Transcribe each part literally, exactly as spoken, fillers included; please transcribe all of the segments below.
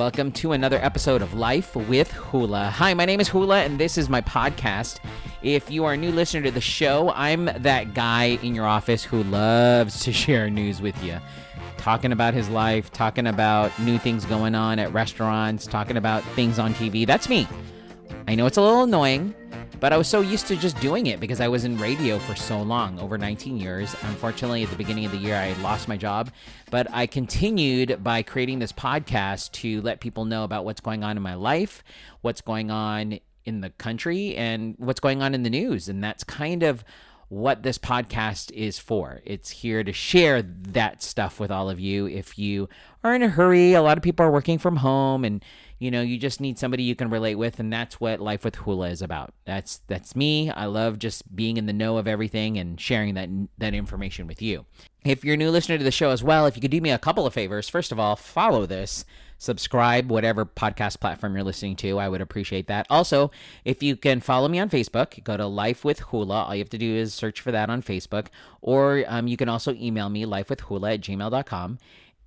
Welcome to another episode of Life with Hula. Hi, my name is Hula, and this is my podcast. If you are a new listener to the show, I'm that guy in your office who loves to share news with you. Talking about his life, talking about new things going on at restaurants, talking about things on T V. That's me. I know it's a little annoying, but I was so used to just doing it because I was in radio for so long, over nineteen years. Unfortunately, at the beginning of the year, I lost my job, but I continued by creating this podcast to let people know about what's going on in my life, what's going on in the country, and what's going on in the news. And that's kind of what this podcast is for. It's here to share that stuff with all of you. If you are in a hurry, a lot of people are working from home and, you know, you just need somebody you can relate with. And that's what Life with Hula is about. That's, that's me. I love just being in the know of everything and sharing that, that information with you. If you're a new listener to the show as well, if you could do me a couple of favors, first of all, follow this. Subscribe, whatever podcast platform you're listening to. I would appreciate that. Also, if you can follow me on Facebook, go to Life with Hula. All you have to do is search for that on Facebook. Or um, you can also email me, lifewithhula at gmail dot com.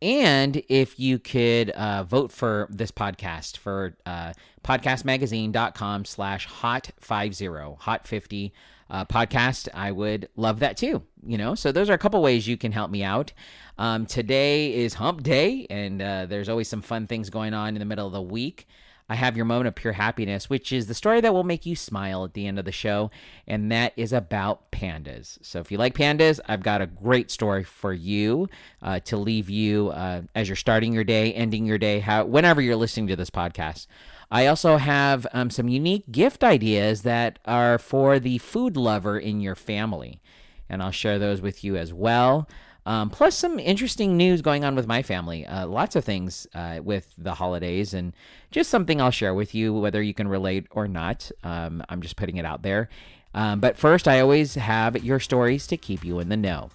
And if you could uh, vote for this podcast for uh, podcastmagazine.com slash hot 50, hot 50 uh, podcast, I would love that too. You know, so those are a couple ways you can help me out. Um, today is hump day, and uh, there's always some fun things going on in the middle of the week. I have your moment of pure happiness, which is the story that will make you smile at the end of the show, and that is about pandas. So if you like pandas, I've got a great story for you uh, to leave you uh, as you're starting your day, ending your day, how, whenever you're listening to this podcast. I also have um, some unique gift ideas that are for the food lover in your family, and I'll share those with you as well. Um, plus some interesting news going on with my family, uh, lots of things uh, with the holidays, and just something I'll share with you, whether you can relate or not. Um, I'm just putting it out there. Um, but first, I always have your stories to keep you in the know.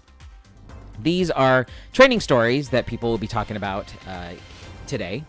These are trending stories that people will be talking about uh, today.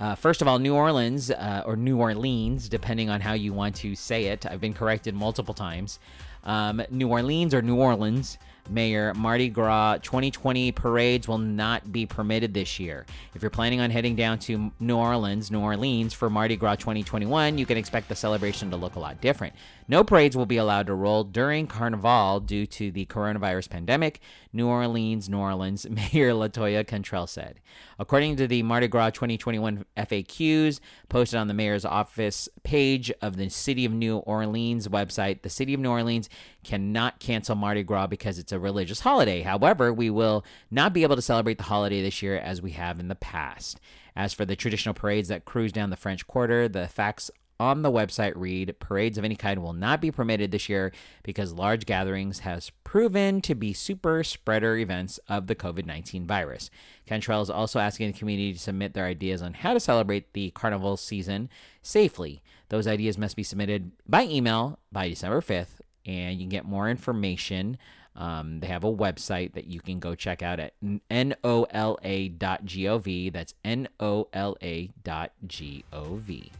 Uh, first of all, New Orleans, uh, or New Orleans, depending on how you want to say it. I've been corrected multiple times. Um, New Orleans or New Orleans Mayor Mardi Gras twenty twenty parades will not be permitted this year. If you're planning on heading down to New Orleans, New Orleans for Mardi Gras twenty twenty-one, you can expect the celebration to look a lot different. No parades will be allowed to roll during Carnival due to the coronavirus pandemic, New Orleans, New Orleans Mayor LaToya Cantrell said. According to the Mardi Gras twenty twenty-one F A Qs posted on the mayor's office page of the City of New Orleans website, the City of New Orleans cannot cancel Mardi Gras because it's a religious holiday. However, we will not be able to celebrate the holiday this year as we have in the past. As for the traditional parades that cruise down the French Quarter, the facts on the website read, parades of any kind will not be permitted this year because large gatherings has proven to be super spreader events of the covid nineteen virus. Cantrell is also asking the community to submit their ideas on how to celebrate the carnival season safely. Those ideas must be submitted by email by December fifth, and you can get more information. Um, they have a website that you can go check out at nola dot gov. That's nola dot gov.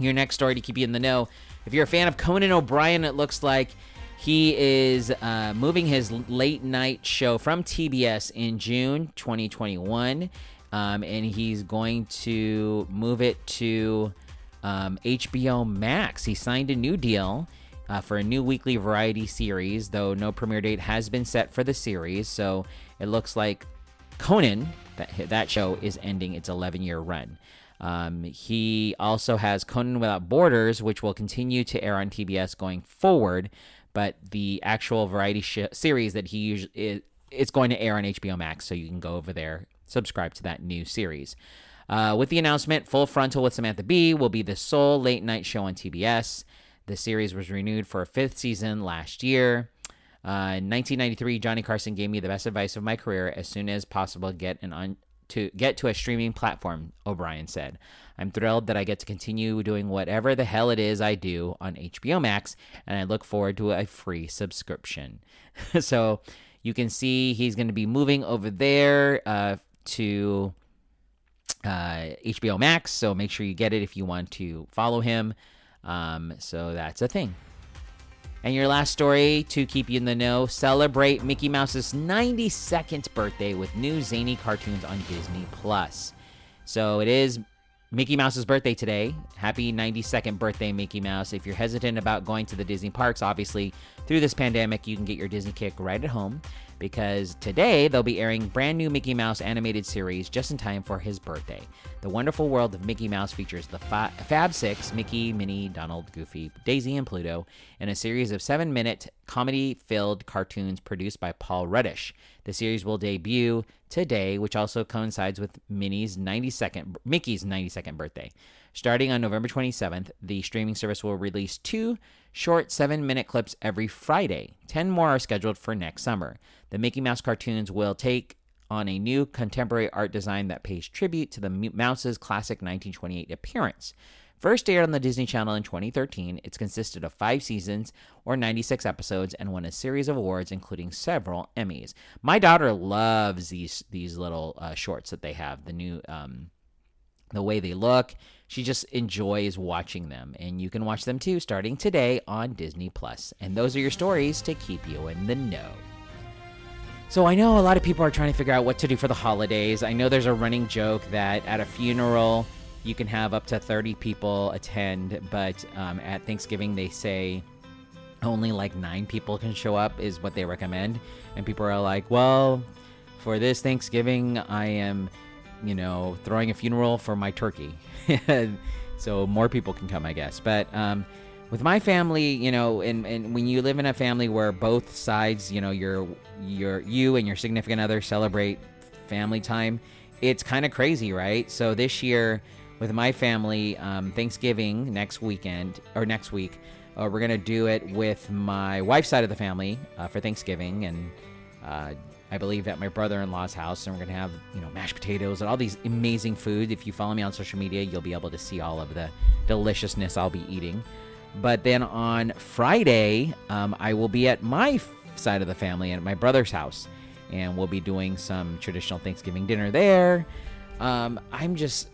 Your next story to keep you in the know. If you're a fan of Conan O'Brien, it looks like he is uh, moving his late night show from T B S in June twenty twenty-one, um, and he's going to move it to um, H B O Max. He signed a new deal Uh, for a new weekly variety series, though no premiere date has been set for the series, so it looks like Conan, that, that show, is ending its eleven-year run. Um, he also has Conan Without Borders, which will continue to air on T B S going forward, but the actual variety sh- series that he usually is, it's going to air on H B O Max, so you can go over there, subscribe to that new series. Uh, with the announcement, Full Frontal with Samantha Bee will be the sole late-night show on T B S. The series was renewed for a fifth season last year. Uh, in nineteen ninety-three, Johnny Carson gave me the best advice of my career: as soon as possible, get an on to get to a streaming platform, O'Brien said. I'm thrilled that I get to continue doing whatever the hell it is I do on H B O Max, and I look forward to a free subscription. So you can see he's going to be moving over there uh, to uh, H B O Max, so make sure you get it if you want to follow him. Um, so that's a thing. And your last story to keep you in the know, celebrate Mickey Mouse's ninety-second birthday with new zany cartoons on Disney Plus. So it is Mickey Mouse's birthday today. Happy ninety-second birthday, Mickey Mouse. If you're hesitant about going to the Disney parks, obviously, through this pandemic, you can get your Disney kick right at home, because today they'll be airing brand new Mickey Mouse animated series just in time for his birthday. The Wonderful World of Mickey Mouse features the fa- Fab Six, Mickey, Minnie, Donald, Goofy, Daisy, and Pluto, in a series of seven-minute comedy-filled cartoons produced by Paul Rudish. The series will debut today, which also coincides with Minnie's ninety-second, Mickey's ninety-second birthday. Starting on November twenty-seventh, the streaming service will release two short seven-minute clips every Friday. Ten more are scheduled for next summer. The Mickey Mouse cartoons will take on a new contemporary art design that pays tribute to the Mouse's classic nineteen twenty-eight appearance. First aired on the Disney Channel in twenty thirteen, it's consisted of five seasons or ninety-six episodes and won a series of awards, including several Emmys. My daughter loves these these little uh, shorts that they have. The new, um, the way they look, she just enjoys watching them, and you can watch them too starting today on Disney Plus. And those are your stories to keep you in the know. So I know a lot of people are trying to figure out what to do for the holidays. I know there's a running joke that at a funeral, you can have up to thirty people attend, but um, at Thanksgiving, they say only like nine people can show up is what they recommend. And people are like, well, for this Thanksgiving, I am, you know, throwing a funeral for my turkey. So more people can come, I guess. But um, with my family, you know, and, and when you live in a family where both sides, you know, your, your, you and your significant other celebrate family time, it's kind of crazy, right? So this year, with my family, um, Thanksgiving next weekend, or next week, uh, we're going to do it with my wife's side of the family uh, for Thanksgiving, and uh, I believe at my brother-in-law's house, and we're going to have, you know, mashed potatoes and all these amazing food. If you follow me on social media, you'll be able to see all of the deliciousness I'll be eating. But then on Friday, um, I will be at my side of the family and at my brother's house, and we'll be doing some traditional Thanksgiving dinner there. Um, I'm just...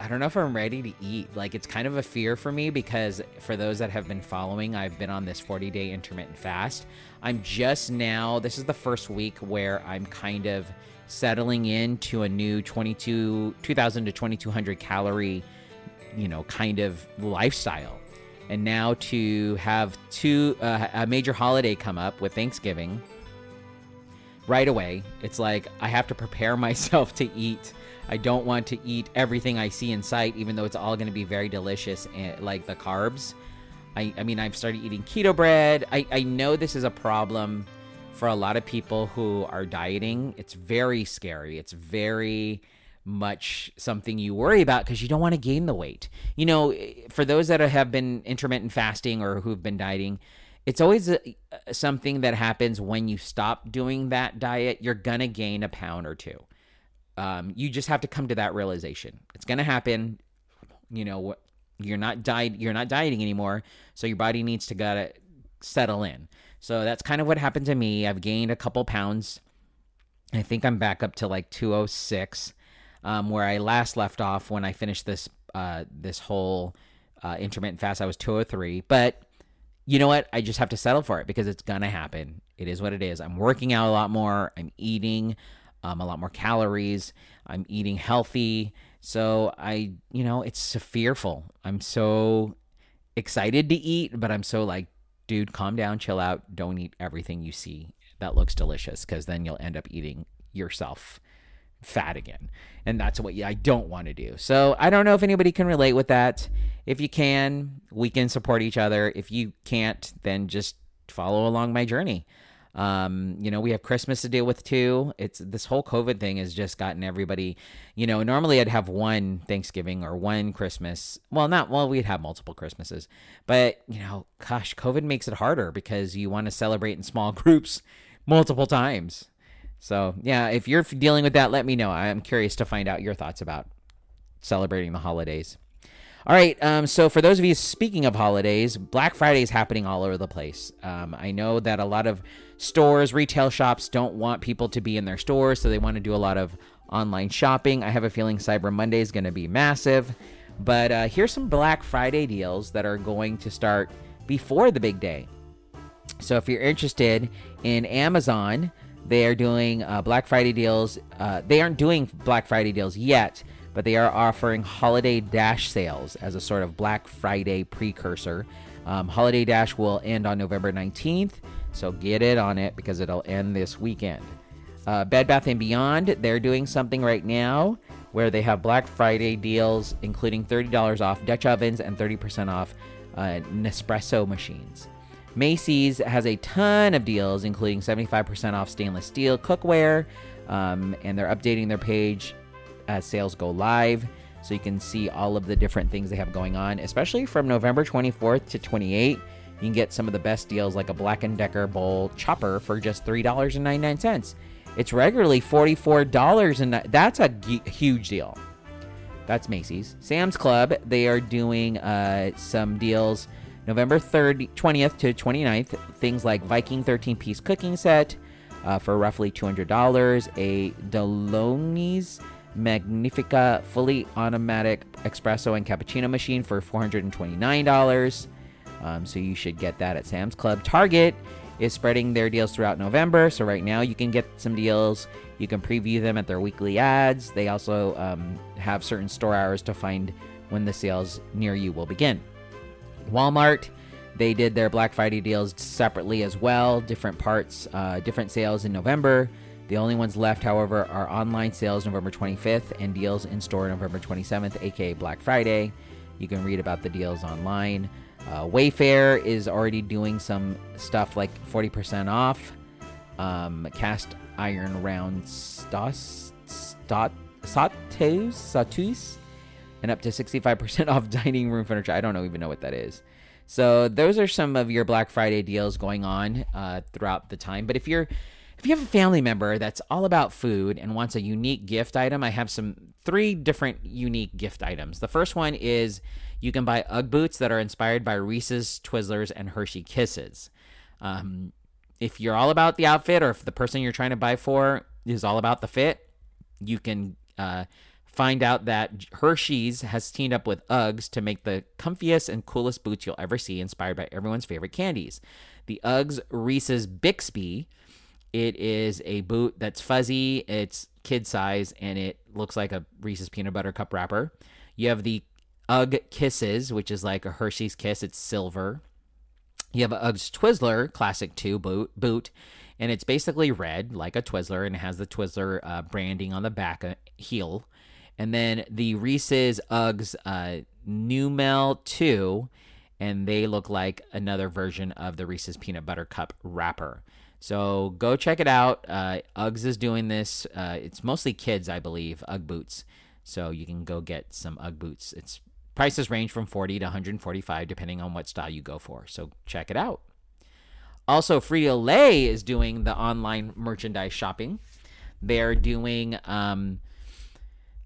I don't know if I'm ready to eat. Like, it's kind of a fear for me because for those that have been following, I've been on this forty-day intermittent fast. I'm just now, this is the first week where I'm kind of settling into a new twenty-two, two thousand to twenty-two hundred calorie, you know, kind of lifestyle. And now to have two uh, a major holiday come up with Thanksgiving right away, it's like I have to prepare myself to eat. I don't want to eat everything I see in sight, even though it's all going to be very delicious, and, like the carbs. I, I mean, I've started eating keto bread. I, I know this is a problem for a lot of people who are dieting. It's very scary. It's very much something you worry about because you don't want to gain the weight. You know, for those that have been intermittent fasting or who've been dieting, it's always a, something that happens when you stop doing that diet. You're going to gain a pound or two. Um, you just have to come to that realization. It's going to happen. You know, you're not diet, you're not dieting anymore. So your body needs to gotta settle in. So that's kind of what happened to me. I've gained a couple pounds. I think I'm back up to like two oh six, um, where I last left off when I finished this, uh, this whole, uh, intermittent fast. I was two oh three, but you know what? I just have to settle for it because it's going to happen. It is what it is. I'm working out a lot more. I'm eating Um, a lot more calories. I'm eating healthy. So I, you know, it's fearful. I'm so excited to eat, but I'm so like, dude, calm down, chill out. Don't eat everything you see that looks delicious, because then you'll end up eating yourself fat again. And that's what I don't want to do. So I don't know if anybody can relate with that. If you can, we can support each other. If you can't, then just follow along my journey. Um, you know, we have Christmas to deal with too. It's this whole COVID thing has just gotten everybody, you know, normally I'd have one Thanksgiving or one Christmas. Well, not, well, we'd have multiple Christmases, but you know, gosh, COVID makes it harder because you want to celebrate in small groups multiple times. So yeah, if you're dealing with that, let me know. I'm curious to find out your thoughts about celebrating the holidays. All right, um, so for those of you, speaking of holidays, Black Friday is happening all over the place. Um, I know that a lot of stores, retail shops don't want people to be in their stores, so they want to do a lot of online shopping. I have a feeling Cyber Monday is going to be massive. But uh, here's some Black Friday deals that are going to start before the big day. So if you're interested in Amazon, they are doing uh, Black Friday deals. Uh, they aren't doing Black Friday deals yet, but they are offering Holiday Dash sales as a sort of Black Friday precursor. Um, Holiday Dash will end on November nineteenth, so get it on it because it'll end this weekend. Uh, Bed Bath and Beyond, they're doing something right now where they have Black Friday deals, including thirty dollars off Dutch ovens and thirty percent off uh, Nespresso machines. Macy's has a ton of deals, including seventy-five percent off stainless steel cookware, um, and they're updating their page as sales go live, so you can see all of the different things they have going on, especially from November twenty-fourth to twenty-eighth. You can get some of the best deals like a Black and Decker bowl chopper for just three dollars and ninety-nine cents. It's regularly forty-four dollars, and that's a g- huge deal. That's Macy's. Sam's Club, they are doing uh, some deals November thirtieth, twentieth to twenty-ninth. Things like Viking thirteen-piece cooking set uh, for roughly two hundred dollars, a Delonghi's Magnifica fully automatic espresso and cappuccino machine for four hundred twenty-nine dollars. Um, so you should get that at Sam's Club. Target is spreading their deals throughout November. So right now you can get some deals. You can preview them at their weekly ads. They also um, have certain store hours to find when the sales near you will begin. Walmart, they did their Black Friday deals separately as well. Different parts, uh, different sales in November. The only ones left, however, are online sales November twenty-fifth and deals in store November twenty-seventh, aka Black Friday. You can read about the deals online. Uh, Wayfair is already doing some stuff like forty percent off um, cast iron round stos, stot, satus, satus, and up to sixty-five percent off dining room furniture. I don't even know what that is. So those are some of your Black Friday deals going on uh, throughout the time. But if you're if you have a family member that's all about food and wants a unique gift item, I have some three different unique gift items. The first one is you can buy Ugg boots that are inspired by Reese's, Twizzlers, and Hershey Kisses. Um, if you're all about the outfit, or if the person you're trying to buy for is all about the fit, you can uh, find out that Hershey's has teamed up with Uggs to make the comfiest and coolest boots you'll ever see, inspired by everyone's favorite candies. The Uggs Reese's Bixby. It is a boot that's fuzzy, it's kid size, and it looks like a Reese's peanut butter cup wrapper. You have the Ugg Kisses, which is like a Hershey's Kiss, it's silver. You have an Ugg's Twizzler Classic two boot, boot, and it's basically red, like a Twizzler, and it has the Twizzler uh, branding on the back uh, heel. And then the Reese's Ugg's uh, Numel two, and they look like another version of the Reese's peanut butter cup wrapper. So go check it out. Uh, Uggs is doing this. Uh, it's mostly kids, I believe, Ugg boots. So you can go get some Ugg boots. It's prices range from forty to one forty-five, depending on what style you go for. So check it out. Also, Frito-Lay is doing the online merchandise shopping. They're doing um,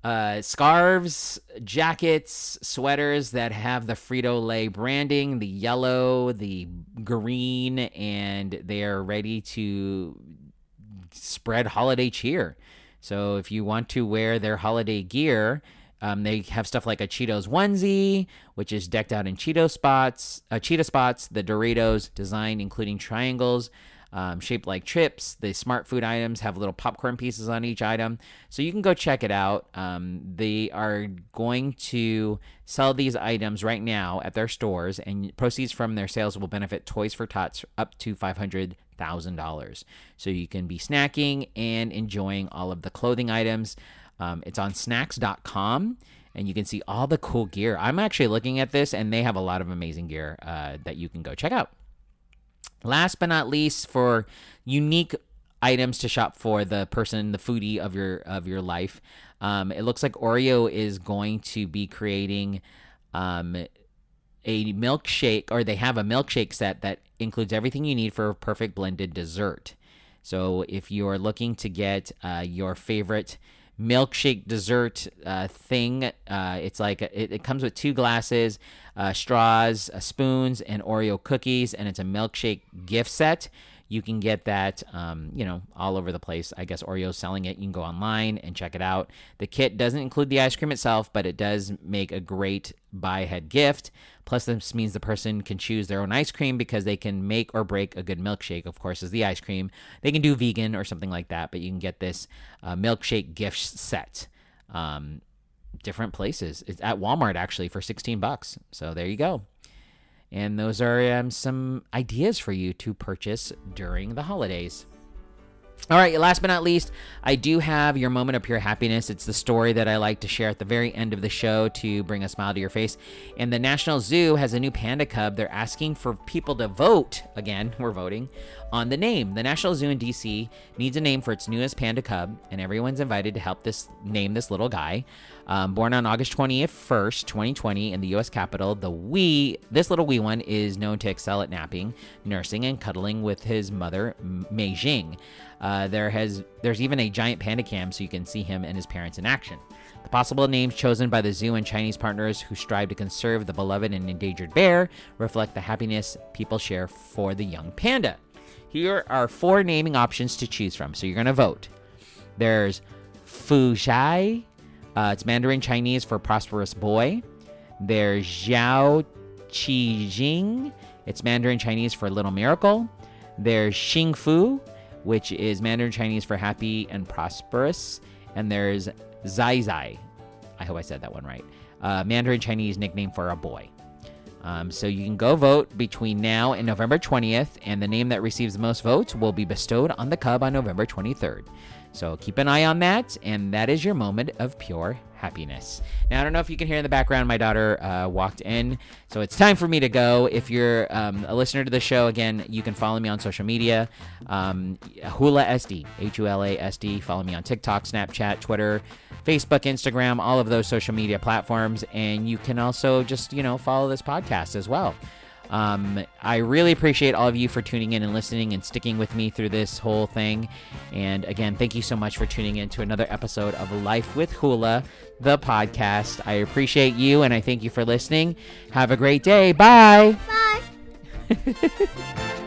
uh, scarves, jackets, sweaters that have the Frito-Lay branding, the yellow, the green, and they are ready to spread holiday cheer. So if you want to wear their holiday gear, um, they have stuff like a Cheetos onesie, which is decked out in Cheeto spots, uh, Cheetah spots, the Doritos design, including triangles um, shaped like chips. The Smart Food items have little popcorn pieces on each item. So you can go check it out. Um, they are going to sell these items right now at their stores, and proceeds from their sales will benefit Toys for Tots up to five hundred thousand dollars. So you can be snacking and enjoying all of the clothing items. Um, it's on snacks dot com, and you can see all the cool gear. I'm actually looking at this, and they have a lot of amazing gear uh, that you can go check out. Last but not least, for unique items to shop for the person, the foodie of your of your life, um, it looks like Oreo is going to be creating um, a milkshake, or they have a milkshake set that includes everything you need for a perfect blended dessert. So if you're looking to get uh, your favorite milkshake dessert uh, thing, uh, it's like a, it, it comes with two glasses, uh, straws, uh, spoons, and Oreo cookies, and it's a milkshake gift set. You can get that, um, you know, all over the place. I guess Oreo's selling it. You can go online and check it out. The kit doesn't include the ice cream itself, but it does make a great buy-ahead gift. Plus, this means the person can choose their own ice cream because they can make or break a good milkshake, of course, is the ice cream. They can do vegan or something like that, but you can get this uh, milkshake gift set. Um, different places. It's at Walmart actually for sixteen bucks. So there you go. And those are um, some ideas for you to purchase during the holidays. All right, last but not least, I do have your moment of pure happiness. It's the story that I like to share at the very end of the show to bring a smile to your face. And the National Zoo has a new panda cub. They're asking for people to vote. Again, we're voting on the name. The National Zoo in D C needs a name for its newest panda cub, and everyone's invited to help this name this little guy. Um, born on August twenty-first, twenty twenty in the U S Capitol, the wee, this little wee one is known to excel at napping, nursing, and cuddling with his mother, Mei Jing. Uh, there has, there's even a giant panda cam so you can see him and his parents in action. The possible names chosen by the zoo and Chinese partners who strive to conserve the beloved and endangered bear reflect the happiness people share for the young panda. Here are four naming options to choose from, so you're going to vote. There's Fu Shai. Uh, it's Mandarin Chinese for prosperous boy. There's Zhao Qijing. It's Mandarin Chinese for little miracle. There's Xingfu, which is Mandarin Chinese for happy and prosperous. And there's Zai Zai. I hope I said that one right. Uh, Mandarin Chinese nickname for a boy. Um, so you can go vote between now and November twentieth. And the name that receives the most votes will be bestowed on the cub on November twenty-third. So keep an eye on that. And that is your moment of pure happiness. Now, I don't know if you can hear in the background, my daughter uh, walked in. So it's time for me to go. If you're um, a listener to the show, again, you can follow me on social media. Um, Hula S D, H U L A S D. Follow me on TikTok, Snapchat, Twitter, Facebook, Instagram, all of those social media platforms. And you can also just, you know, follow this podcast as well. Um, I really appreciate all of you for tuning in and listening and sticking with me through this whole thing. And again, thank you so much for tuning in to another episode of Life with Hula, the podcast. I appreciate you and I thank you for listening. Have a great day. Bye. Bye.